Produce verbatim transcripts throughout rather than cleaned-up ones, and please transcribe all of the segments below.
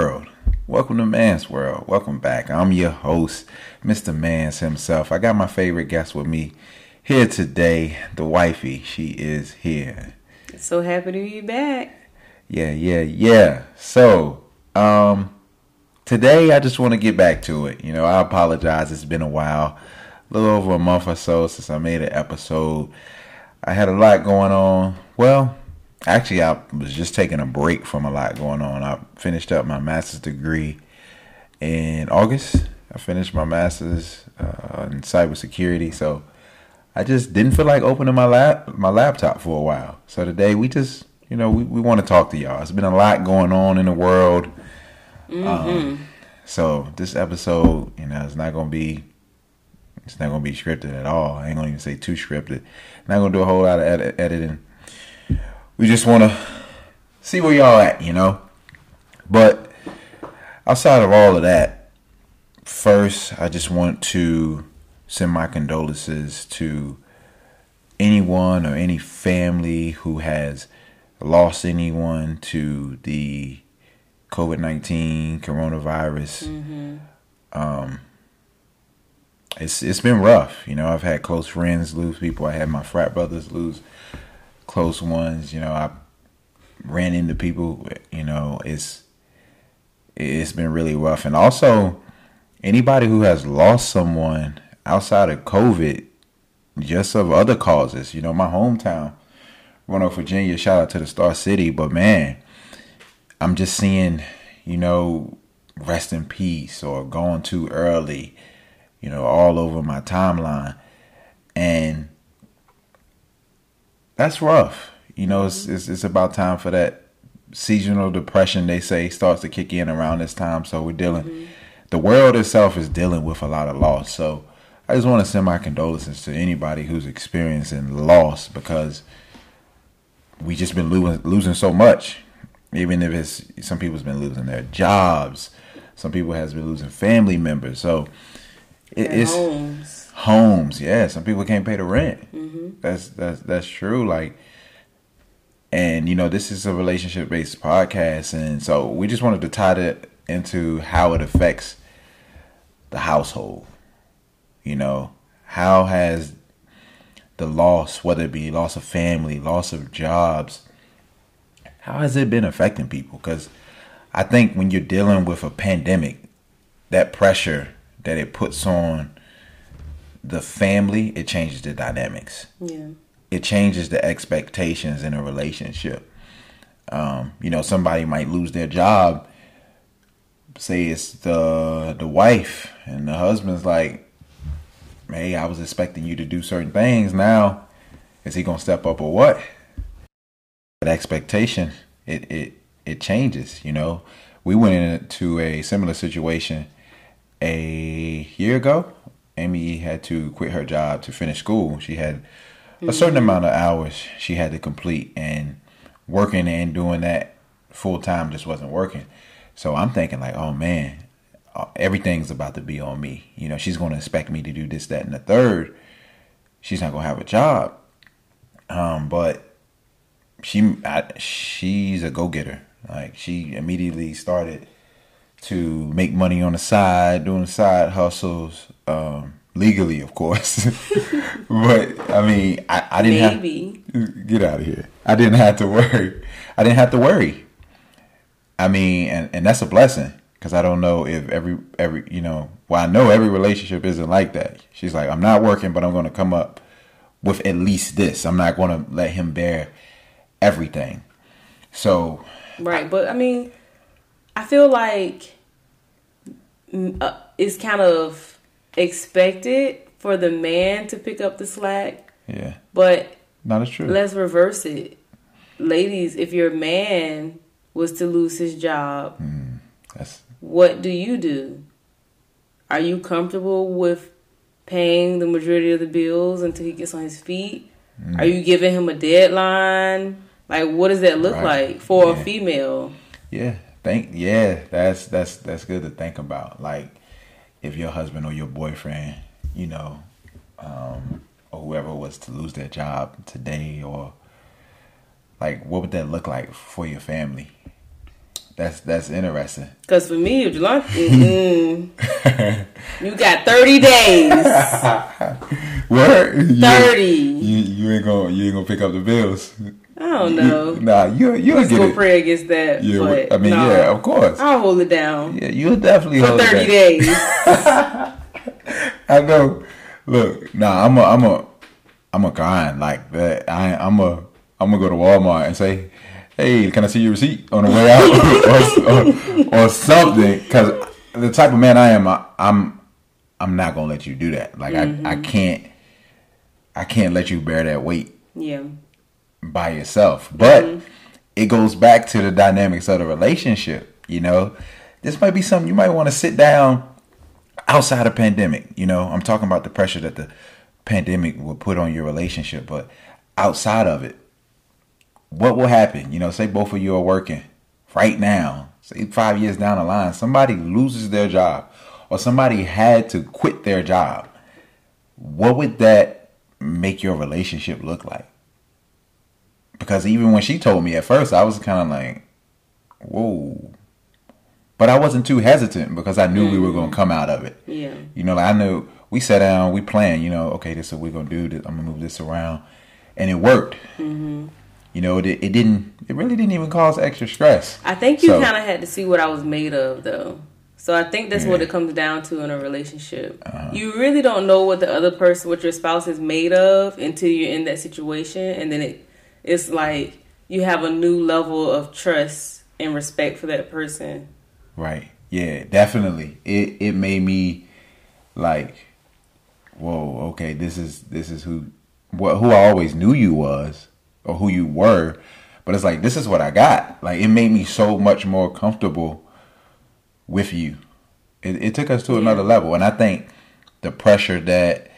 world. Welcome to Man's World. Welcome back. I'm your host, Mister Mans himself. I got my favorite guest with me here today, the wifey. She is here. So happy to be back. Yeah, yeah, yeah. So, um, today I just want to get back to it. You know, I apologize. It's been a while, a little over a month or so since I made an episode. I had a lot going on. Well, actually, I was just taking a break from a lot going on. I finished up my master's degree in August. I finished my master's uh, in cybersecurity. So I just didn't feel like opening my lap my laptop for a while. So today we just, you know, we, we want to talk to y'all. It's been a lot going on in the world. Mm-hmm. Um, so this episode, you know, it's not going to be, it's not going to be scripted at all. I ain't going to even say too scripted. Not going to do a whole lot of edit- editing. We just want to see where y'all at, you know. But outside of all of that, first, I just want to send my condolences to anyone or any family who has lost anyone to the COVID nineteen coronavirus. Mm-hmm. Um, it's it's been rough, you know. I've had close friends lose people. I had my frat brothers lose close ones, you know. I ran into people, you know. It's it's been really rough. And also, anybody who has lost someone outside of COVID, just of other causes, you know, my hometown, Roanoke, Virginia, shout out to the Star City, but man, I'm just seeing, you know, rest in peace or gone too early, you know, all over my timeline. And that's rough. You know, it's, it's it's about time for that seasonal depression, they say, starts to kick in around this time. So we're dealing, mm-hmm. the world itself is dealing with a lot of loss. So I just want to send my condolences to anybody who's experiencing loss, because we just been lo- losing so much. Even if it's, some people's been losing their jobs. Some people has been losing family members. So it, it's... homes. Homes, yeah. Some people can't pay the rent. Mm-hmm. That's that's that's true. Like, and you know, this is a relationship based podcast, and so we just wanted to tie that into how it affects the household. You know, how has the loss, whether it be loss of family, loss of jobs, how has it been affecting people? Because I think when you're dealing with a pandemic, that pressure that it puts on the family, it changes the dynamics. Yeah, it changes the expectations in a relationship. Um, you know, somebody might lose their job. Say it's the the wife, and the husband's like, "Hey, I was expecting you to do certain things. Now, is he gonna step up or what?" That expectation, it it it changes. You know, we went into a similar situation a year ago. Amy had to quit her job to finish school. She had a certain amount of hours she had to complete, and working and doing that full time just wasn't working. So I'm thinking like, oh man, everything's about to be on me. You know, she's going to expect me to do this, that, and the third. She's not going to have a job. Um, but she, I, she's a go-getter. Like, she immediately started to make money on the side, doing side hustles, um, legally, of course. But I mean, I, I didn't Maybe. have get out of here. I didn't have to worry. I didn't have to worry. I mean, and, and that's a blessing, because I don't know if every every you know. Well, I know every relationship isn't like that. She's like, I'm not working, but I'm going to come up with at least this. I'm not going to let him bear everything. So right, but I mean, I feel like it's kind of expected for the man to pick up the slack. Yeah. But not as true. Let's reverse it. Ladies, if your man was to lose his job, mm, that's... what do you do? Are you comfortable with paying the majority of the bills until he gets on his feet? Mm. Are you giving him a deadline? Like, what does that look right. like for yeah. a female? Yeah. Think, yeah, that's that's that's good to think about. Like, if your husband or your boyfriend, you know, um, or whoever was to lose their job today, or like, what would that look like for your family? That's that's interesting. Because for me, if you like, mm-mm. You got thirty days. What? Thirty. You, you ain't gonna you ain't gonna pick up the bills. I don't know. You, nah, you you'll get it. Pray against that. Yeah, but I mean, no, yeah, of course. I'll hold it down. Yeah, you'll definitely for hold thirty it down. days. I know. Look, nah, I'm a I'm a I'm a grind like that. I I'm a I'm gonna go to Walmart and say, hey, can I see your receipt on the way out? or, or, or something? Because the type of man I am, I, I'm, I'm not gonna let you do that. Like mm-hmm. I, I can't, I can't let you bear that weight. Yeah. By yourself, but mm-hmm. it goes back to the dynamics of the relationship. You know, this might be something you might want to sit down outside of pandemic. You know, I'm talking about the pressure that the pandemic will put on your relationship, but outside of it. What will happen? You know, say both of you are working right now. Say five years down the line, somebody loses their job or somebody had to quit their job. What would that make your relationship look like? Because even when she told me at first, I was kind of like, whoa. But I wasn't too hesitant because I knew mm-hmm. we were going to come out of it. Yeah. You know, like I knew we sat down, we planned, you know, okay, this is what we're going to do. I'm going to move this around. And it worked. Mm-hmm. You know, it, it didn't, it really didn't even cause extra stress. I think you so, kind of had to see what I was made of, though. So I think that's yeah. what it comes down to in a relationship. Uh-huh. You really don't know what the other person, what your spouse is made of until you're in that situation. And then it, it's like you have a new level of trust and respect for that person. Right. Yeah, definitely. It it made me like, whoa, okay, this is, this is who, what, who I always knew you was. Or who you were, but it's like, this is what I got. Like, it made me so much more comfortable with you. It, it took us to yeah. another level. And I think the pressure that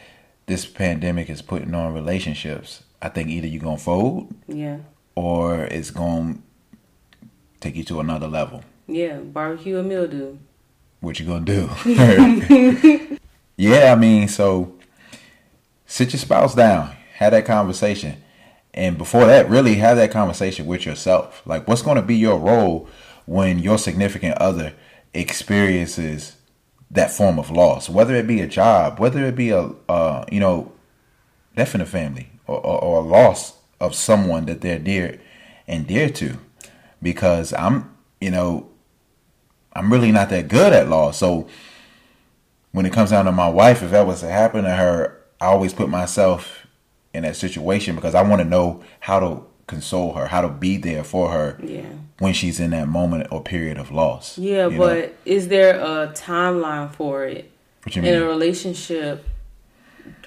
this pandemic is putting on relationships, I think either you're going to fold yeah, or it's going to take you to another level. Yeah, barbecue and mildew. What you going to do? Yeah, I mean, so sit your spouse down. Have that conversation. And before that, really have that conversation with yourself. Like, what's going to be your role when your significant other experiences that form of loss, whether it be a job, whether it be a, uh, you know, death in the family or, or, or a loss of someone that they're dear and dear to, because I'm, you know, I'm really not that good at loss. So when it comes down to my wife, if that was to happen to her, I always put myself in that situation because I want to know how to console her, how to be there for her yeah. when she's in that moment or period of loss. Yeah, but know? Is there a timeline for it? What you mean? In a relationship,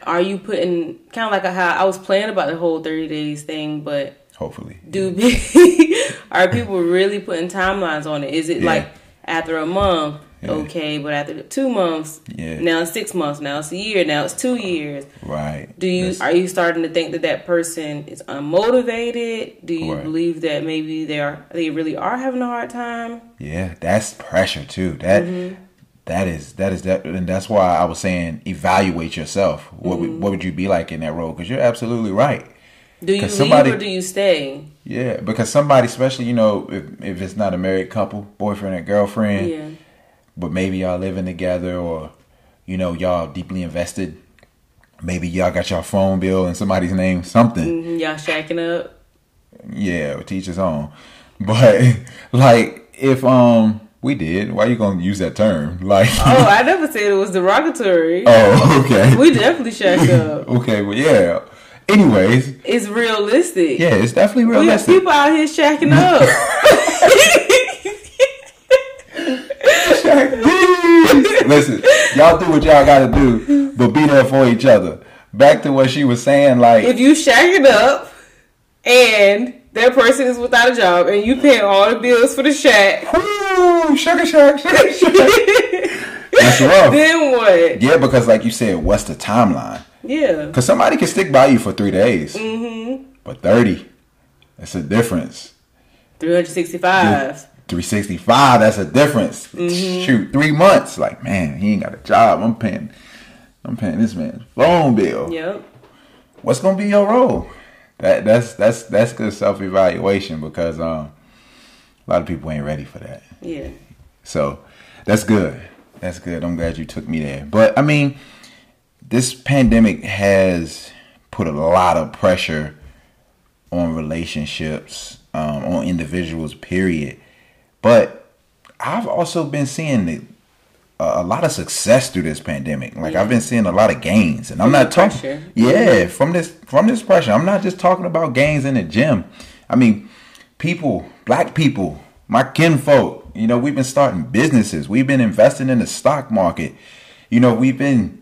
are you putting kind of like a, how I was playing about the whole thirty days thing, but hopefully do yeah. be, are people really putting timelines on it? Is it yeah. like after a month? Yeah. Okay, but after two months, yeah. now it's six months, now it's a year, now it's two years. Right. Do you That's... are you starting to think that that person is unmotivated? Do you right. believe that maybe they are they really are having a hard time? Yeah, that's pressure too. That mm-hmm. that is that is that, and that's why I was saying evaluate yourself. What mm-hmm. would, what would you be like in that role? Because you're absolutely right. Do you leave somebody, or do you stay? Yeah, because somebody, especially you know, if if it's not a married couple, boyfriend and girlfriend. Yeah. But maybe y'all living together or, you know, y'all deeply invested. Maybe y'all got y'all phone bill in somebody's name, something. Mm-hmm, y'all shacking up. Yeah, or teach his own. But, like, if um we did, why you going to use that term? Like, oh, I never said it was derogatory. Oh, okay. We definitely shacked up. Okay, well, yeah. Anyways. It's realistic. Yeah, it's definitely realistic. We have people out here shacking up. Listen, y'all do what y'all gotta do, but be there for each other. Back to what she was saying, like if you shack it up and that person is without a job and you pay all the bills for the shack, whoo, sugar shack, sugar shack. That's rough. Then what? Yeah, because like you said, what's the timeline? Yeah, because somebody can stick by you for three days, mm-hmm. but thirty, that's a difference. Three hundred sixty-five. Yeah. three sixty-five, that's a difference. Mm-hmm. Shoot, three months. Like, man, he ain't got a job. I'm paying I'm paying this man's phone bill. Yep. What's gonna be your role? That that's that's that's good self evaluation because um a lot of people ain't ready for that. Yeah. So that's good. That's good. I'm glad you took me there. But I mean, this pandemic has put a lot of pressure on relationships, um, on individuals, period. But I've also been seeing the, uh, a lot of success through this pandemic. Like, yeah. I've been seeing a lot of gains, and I'm not talking, yeah, from this, from this pressure. I'm not just talking about gains in the gym. I mean, people, black people, my kinfolk, you know, we've been starting businesses. We've been investing in the stock market. You know, we've been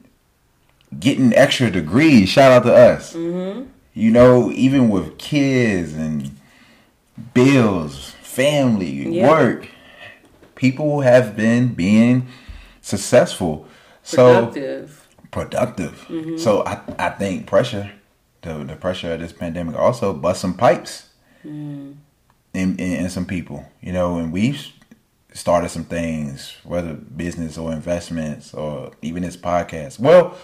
getting extra degrees. Shout out to us. Mm-hmm. You know, even with kids and bills, family, yeah. work, people have been being successful. Productive. So productive. Mm-hmm. So I, I think pressure, the, the pressure of this pandemic also bust some pipes mm. in, in, in some people, you know, and we've started some things, whether business or investments or even this podcast. Well,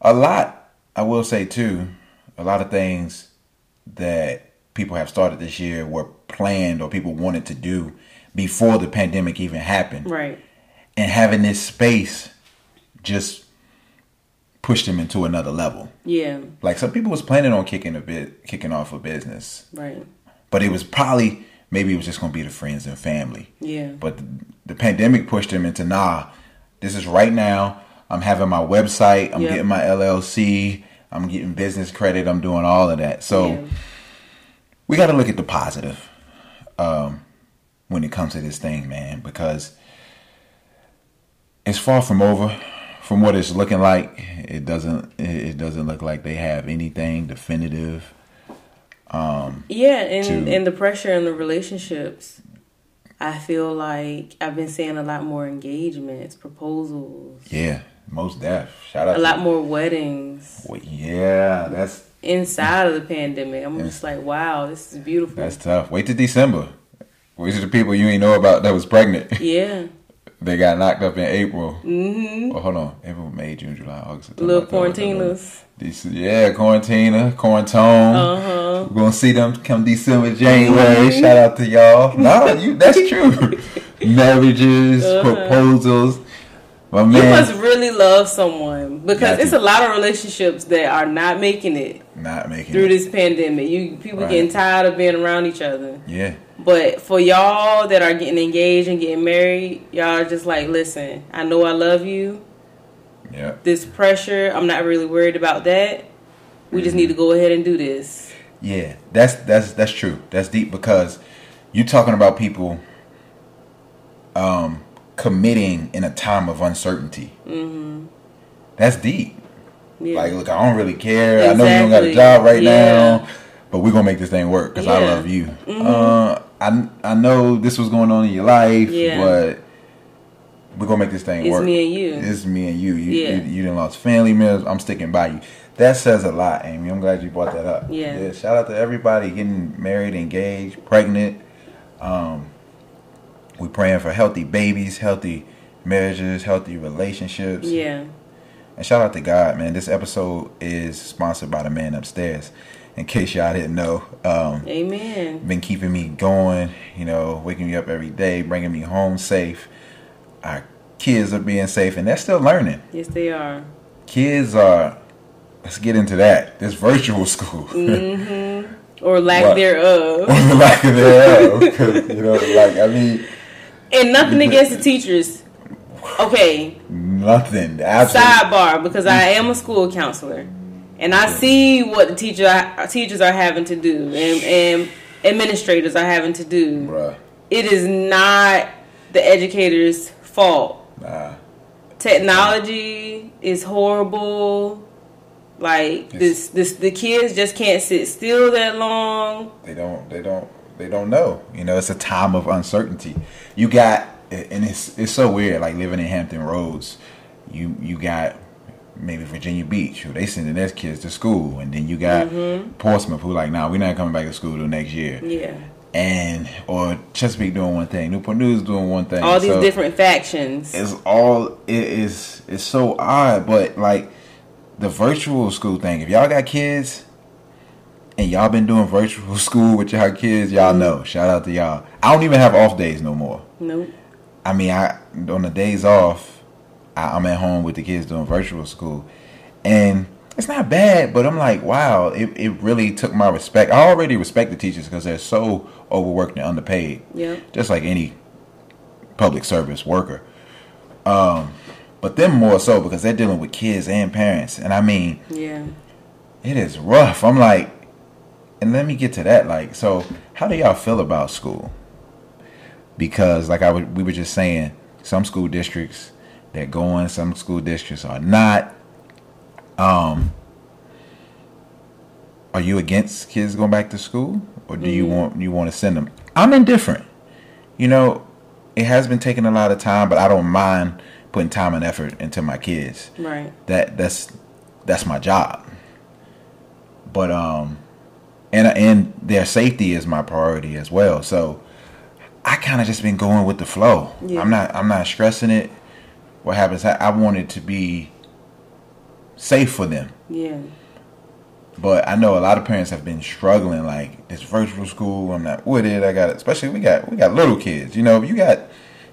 a lot, I will say too, a lot of things that people have started this year were planned or people wanted to do before the pandemic even happened. Right. And having this space just pushed them into another level. Yeah. Like, some people was planning on kicking a bit, kicking off a business. Right. But it was probably, maybe it was just going to be the friends and family. Yeah. But the, the pandemic pushed them into, nah, this is right now. I'm having my website. I'm yep. getting my L L C. I'm getting business credit. I'm doing all of that. So yeah. we got to look at the positive um, when it comes to this thing, man, because it's far from over. From what it's looking like, it doesn't. It doesn't look like they have anything definitive. Um, yeah, and and the pressure in the relationships. I feel like I've been seeing a lot more engagements, proposals. Yeah, most def. Shout out. A lot more weddings. Well, yeah, that's inside of the pandemic. I'm just like, wow, this is beautiful. That's tough. Wait till December. These are the people you ain't know about that was pregnant. Yeah. They got knocked up in April. Mm-hmm. Oh, hold on. April, May, June, July, August. Little quarantiners. These, yeah, quarantina, quarantone. Uh-huh. We're going to see them come December, January. Mm-hmm. Shout out to y'all. No, you, that's true. Marriages, uh-huh. proposals. My man, you must really love someone, because it's to, a lot of relationships that are not making it. Not making through it. Through this pandemic. You People right. getting tired of being around each other. Yeah. But for y'all that are getting engaged and getting married, y'all are just like, listen, I know I love you. Yeah. This pressure, I'm not really worried about that. We mm-hmm. just need to go ahead and do this. Yeah, that's that's that's true. That's deep, because you're talking about people um, committing in a time of uncertainty. Mm-hmm. That's deep. Yeah. Like, look, I don't really care. Exactly. I know you don't got a job right yeah. now. But we're going to make this thing work because yeah. I love you. Mm-hmm. Uh, I I know this was going on in your life, yeah. but we're going to make this thing it's work. It's me and you. It's me and you. You, yeah. you. you done lost family members. I'm sticking by you. That says a lot, Amy. I'm glad you brought that up. Yeah. yeah shout out to everybody getting married, engaged, pregnant. Um, we're praying for healthy babies, healthy marriages, healthy relationships. Yeah. And shout out to God, man. This episode is sponsored by The Man Upstairs. In case y'all didn't know, um, amen. Been keeping me going, you know, waking me up every day, bringing me home safe. Our kids are being safe, and they're still learning. Yes, they are. Kids are. Let's get into that. This virtual school, mm-hmm. or lack thereof. Or lack thereof, you know, like I mean. And nothing against the teachers. Okay. Nothing. Absolutely. Sidebar, because I am a school counselor. And I see what the teacher, teachers are having to do, and, and administrators are having to do. Bruh. It is not the educator's fault. Nah. Technology nah. is horrible. Like it's, this, this, the kids just can't sit still that long. They don't. They don't. They don't know. You know, it's a time of uncertainty. You got, and it's it's so weird. Like living in Hampton Roads, you you got. Maybe Virginia Beach, who they sending their kids to school, and then you got mm-hmm. Portsmouth, who like, nah, we're not coming back to school till next year. Yeah, and or Chesapeake doing one thing, Newport News doing one thing. All these so different factions. It's all it is. It's so odd, but like the virtual school thing. If y'all got kids, and y'all been doing virtual school with y'all kids, y'all know. Shout out to y'all. I don't even have off days no more. Nope. I mean, I on the days off, I, I'm at home with the kids doing virtual school. And it's not bad, but I'm like, wow, it, it really took my respect. I already respect the teachers because they're so overworked and underpaid. Yeah. Just like any public service worker. Um, but them more so because they're dealing with kids and parents. And I mean, yeah, it is rough. I'm like, and let me get to that. Like, so how do y'all feel about school? Because, like I w- we were just saying, some school districts, they're going, some school districts are not. Um, are you against kids going back to school? Or do mm-hmm. you want you want to send them? I'm indifferent. You know, it has been taking a lot of time, but I don't mind putting time and effort into my kids. Right. That that's that's my job. But, um, and and their safety is my priority as well. So, I kind of just been going with the flow. Yeah. I'm not. I'm not stressing it. What happens? I, I want it to be safe for them. Yeah. But I know a lot of parents have been struggling. Like, it's virtual school. I'm not with it. I got it. Especially we got we got little kids. You know, you got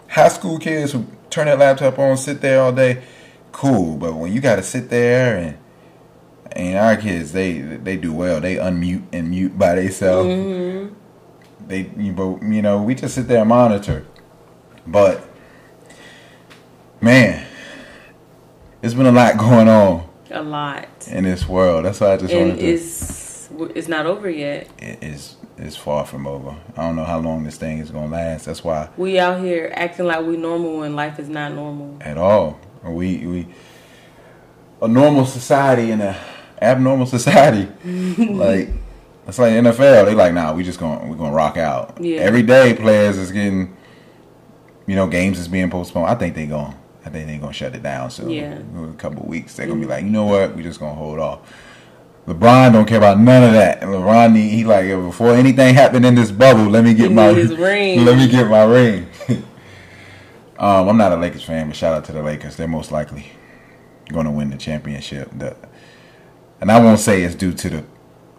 high school kids who turn their laptop on, sit there all day. Cool. But when you got to sit there and and our kids, they they do well. They unmute and mute by themselves. Mm-hmm. They, but you know, we just sit there and monitor. But man, it's been a lot going on. A lot in this world. That's why I just wanted to. It's it's not over yet. It is. It's far from over. I don't know how long this thing is gonna last. That's why we out here acting like we normal when life is not normal at all. We we a normal society and a abnormal society like. It's like N F L. They like, nah, we just gonna we gonna rock out. Yeah. Every day, players is getting, you know, games is being postponed. I think they gonna, I think they gonna shut it down soon. Yeah. In a couple of weeks, they're gonna be like, you know what, we just gonna hold off. LeBron don't care about none of that. LeBron, he, he like, before anything happened in this bubble, let me get he my ring. Let me get my ring. um, I'm not a Lakers fan, but shout out to the Lakers. They're most likely gonna win the championship. The, and I won't say it's due to the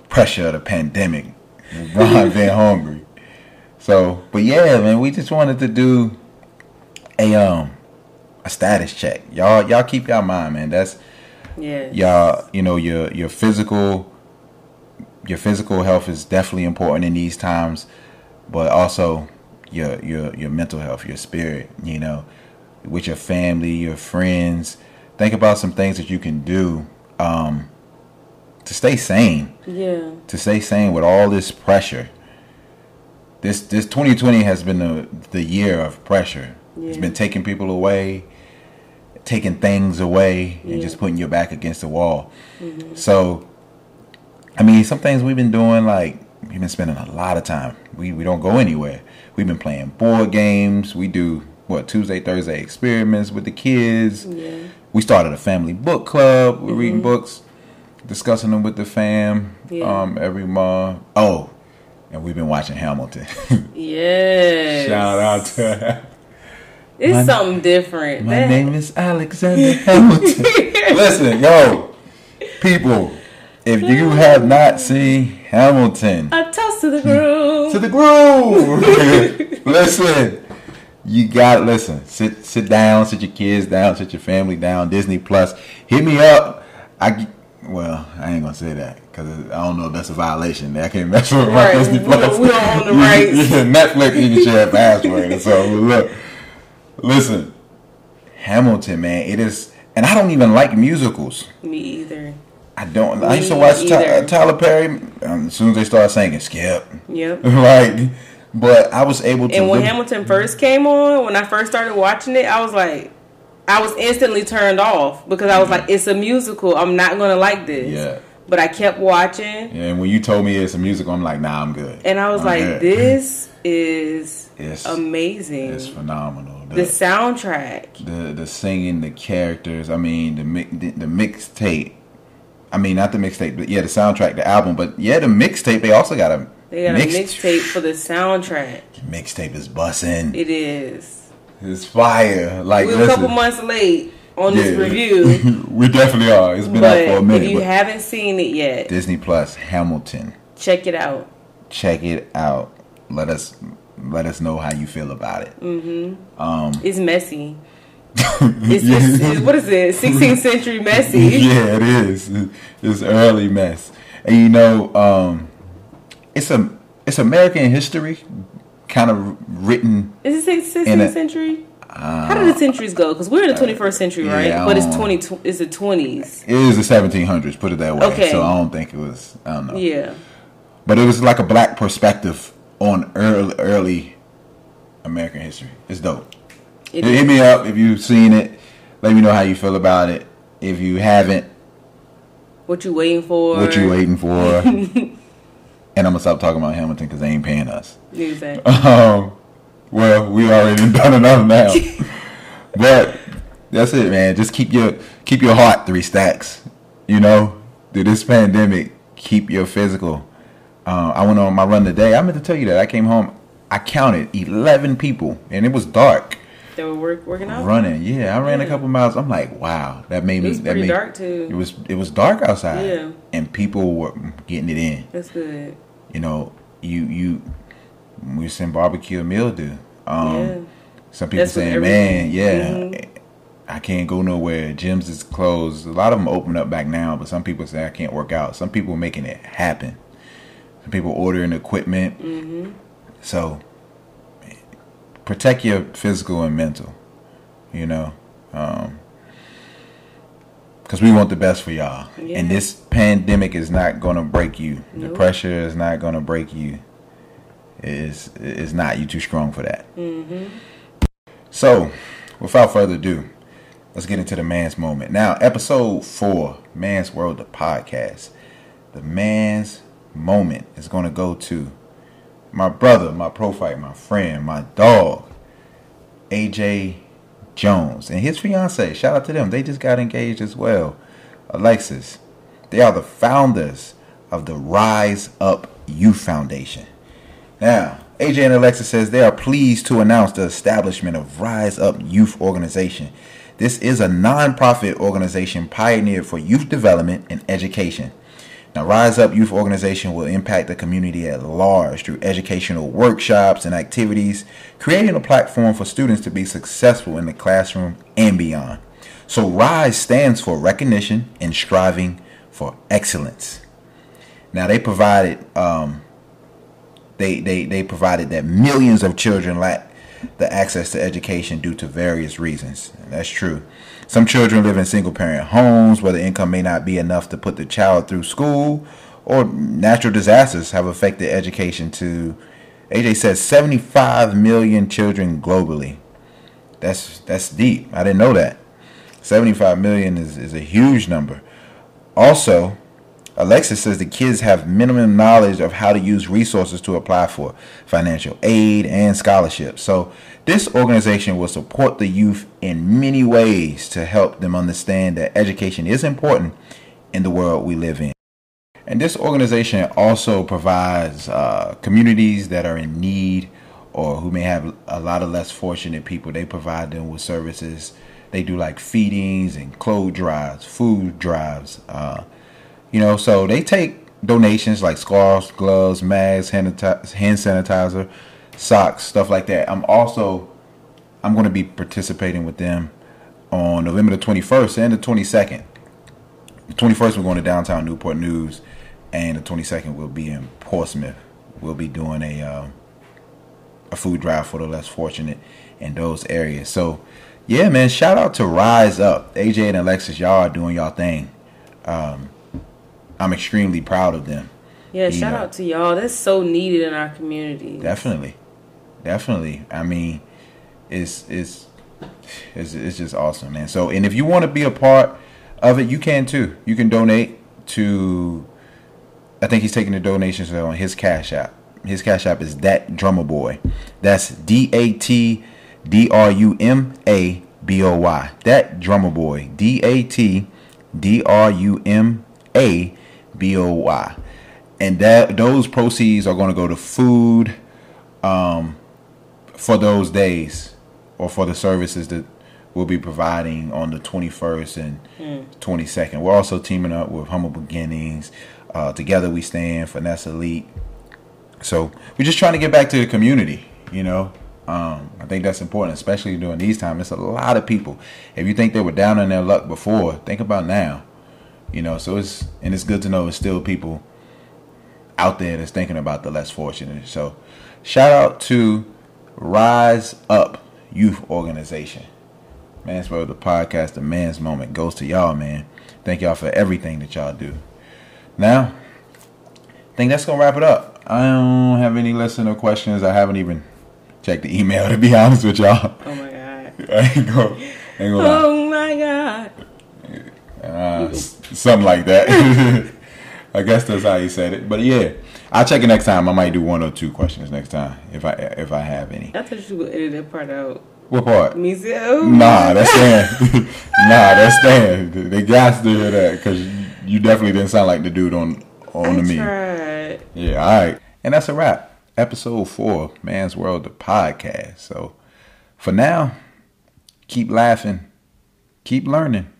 pressure of the pandemic. LeBron been hungry. So, but yeah, man, we just wanted to do a um a status check. Y'all, y'all keep y'all mind, man. That's yeah. Y'all, you know, your your physical your physical health is definitely important in these times, but also your your your mental health, your spirit. You know, with your family, your friends. Think about some things that you can do. Um. To stay sane. Yeah. To stay sane with all this pressure. This this twenty twenty has been the, the year of pressure. Yeah. It's been taking people away, taking things away, yeah. and just putting your back against the wall. Mm-hmm. So, I mean, some things we've been doing, like, we've been spending a lot of time. We, we don't go anywhere. We've been playing board games. We do, what, Tuesday, Thursday experiments with the kids. Yeah. We started a family book club. We're mm-hmm. reading books. Discussing them with the fam yeah. um, every month. Oh, and we've been watching Hamilton. Yes. Shout out to her. It's my, something different. My that. name is Alexander Hamilton. Listen, yo, people, if you have not seen Hamilton. A toast to the groove. To the groove. Listen, you got to listen. Sit, sit down, sit your kids down, sit your family down. Disney Plus. Hit me up. I Well, I ain't gonna say that because I don't know if that's a violation. I can't mess with my Disney Plus. We don't own the rights. Netflix, you can share a password. So look, listen, Hamilton, man, it is, and I don't even like musicals. Me either. I don't. Me I used to watch Ty, Tyler Perry. Um, as soon as they start singing, skip. Yep. Like, but I was able to. And when live, Hamilton first came on, when I first started watching it, I was like. I was instantly turned off because I was like, it's a musical. I'm not going to like this. Yeah. But I kept watching. Yeah, and when you told me it's a musical, I'm like, nah, I'm good. And I was I'm like, good. This is it's, amazing. It's phenomenal. The, the soundtrack. The the singing, the characters. I mean, the mi- the, the mixtape. I mean, not the mixtape, but yeah, the soundtrack, the album. But yeah, the mixtape, they also got a They got mix- a mixtape for the soundtrack. Mixtape is bussin'. It is. It's fire. Like, we're listen, a couple months late on yeah, this review. We definitely are. It's been but out for a minute. If you haven't seen it yet, Disney Plus, Hamilton. Check it out. Check it out. Let us let us know how you feel about it. Mm-hmm. Um, it's messy. It's, just, it's what is it? sixteenth century messy. Yeah, it is. It's early mess, and you know, um, it's a it's American history, kind of written. Is it sixteenth century? Uh, How did the centuries go? Because we're in the twenty-first century, right? Yeah, but it's twenty. It's the twenties. It is the seventeen hundreds. Put it that way. Okay. So I don't think it was. I don't know. Yeah. But it was like a black perspective on early, early American history. It's dope. It Hit is. me up if you've seen it. Let me know how you feel about it. If you haven't, what you waiting for? What you waiting for? And I'm gonna stop talking about Hamilton because they ain't paying us. Exactly. Um, well, we already done enough now. But that's it, man. Just keep your keep your heart three stacks. You know, through this pandemic, keep your physical. Uh, I went on my run today. I meant to tell you that. I came home. I counted eleven people, and it was dark. They were work, working out. Running, yeah. I ran yeah. a couple miles. I'm like, wow, that made me. It was that made, dark too. It was it was dark outside. Yeah. And people were getting it in. That's good. You know, you you we send barbecue mildew. Um yeah. Some people That's saying, man, yeah, mm-hmm. I can't go nowhere. Gyms is closed. A lot of them open up back now, but some people say I can't work out. Some people making it happen. Some people ordering equipment. Mm-hmm. So protect your physical and mental, you know, um, because we want the best for y'all. Yeah. And this pandemic is not going to break you. Nope. The pressure is not going to break you. It's, it's not. You're too strong for that. Mm-hmm. So, without further ado, let's get into the man's moment. Now, episode four, Man's World, the podcast. The man's moment is going to go to my brother, my profile, my friend, my dog, A J Jones, and his fiance. Shout out to them. They just got engaged as well. Alexis. They are the founders of the Rise Up Youth Foundation. Now, A J and Alexis says they are pleased to announce the establishment of Rise Up Youth Organization. This is a nonprofit organization pioneered for youth development and education. Now, Rise Up Youth Organization will impact the community at large through educational workshops and activities, creating a platform for students to be successful in the classroom and beyond. So, RISE stands for Recognition and Striving for Excellence. Now, they provided um, they, they, they provided that millions of children lack the access to education due to various reasons. And that's true. Some children live in single-parent homes where the income may not be enough to put the child through school, or natural disasters have affected education to, A J says, seventy-five million children globally. That's that's deep. I didn't know that. seventy-five million is, is a huge number. Also, Alexis says the kids have minimum knowledge of how to use resources to apply for financial aid and scholarships. So this organization will support the youth in many ways to help them understand that education is important in the world we live in. And this organization also provides uh, communities that are in need or who may have a lot of less fortunate people. They provide them with services. They do like feedings and clothes drives, food drives. Uh, you know, so they take donations like scarves, gloves, masks, hand sanitizer, socks, stuff like that. I'm also, I'm going to be participating with them on November the twenty-first and the twenty-second. The twenty-first, we're going to downtown Newport News, and the twenty-second, we'll be in Portsmouth. We'll be doing a uh, a food drive for the less fortunate in those areas. So, yeah, man, shout out to Rise Up. A J and Alexis, y'all are doing y'all thing. Um, I'm extremely proud of them. Yeah, you shout know. out to y'all. That's so needed in our community. Definitely. Definitely. I mean, it's, it's it's it's just awesome, man. So, and if you want to be a part of it, you can too. You can donate to. I think he's taking the donations on his Cash App. His Cash App is That Drummer Boy. That's D A T D R U M A B O Y. That Drummer Boy. D A T D R U M A B O Y. And that those proceeds are going to go to food um, for those days or for the services that we'll be providing on the twenty-first and mm. twenty-second. We're also teaming up with Humble Beginnings, uh, Together We Stand, Finesse Elite. So we're just trying to get back to the community, you know. Um, I think that's important, especially during these times. It's a lot of people. If you think they were down on their luck before, think about now. You know, so it's, and it's good to know it's still people out there that's thinking about the less fortunate. So shout out to Rise Up Youth Organization. Man's World, the podcast, the man's moment goes to y'all, man. Thank y'all for everything that y'all do. Now, I think that's going to wrap it up. I don't have any listener questions. I haven't even check the email, to be honest with y'all. Oh my god. I ain't go, ain't go oh my god. Uh, something like that. I guess that's how you said it. But yeah, I'll check it next time. I might do one or two questions next time if I if I have any. I thought you would edit that part out. What part? Me too. Nah, that's staying. nah, that's staying. They got to hear that because you definitely didn't sound like the dude on on I the tried. meme. Yeah. All right, and that's a wrap. Episode four, Man's World, the podcast. So for now, keep laughing, keep learning,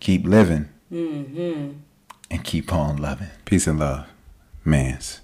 keep living, mm-hmm. and keep on loving. Peace and love, Mans.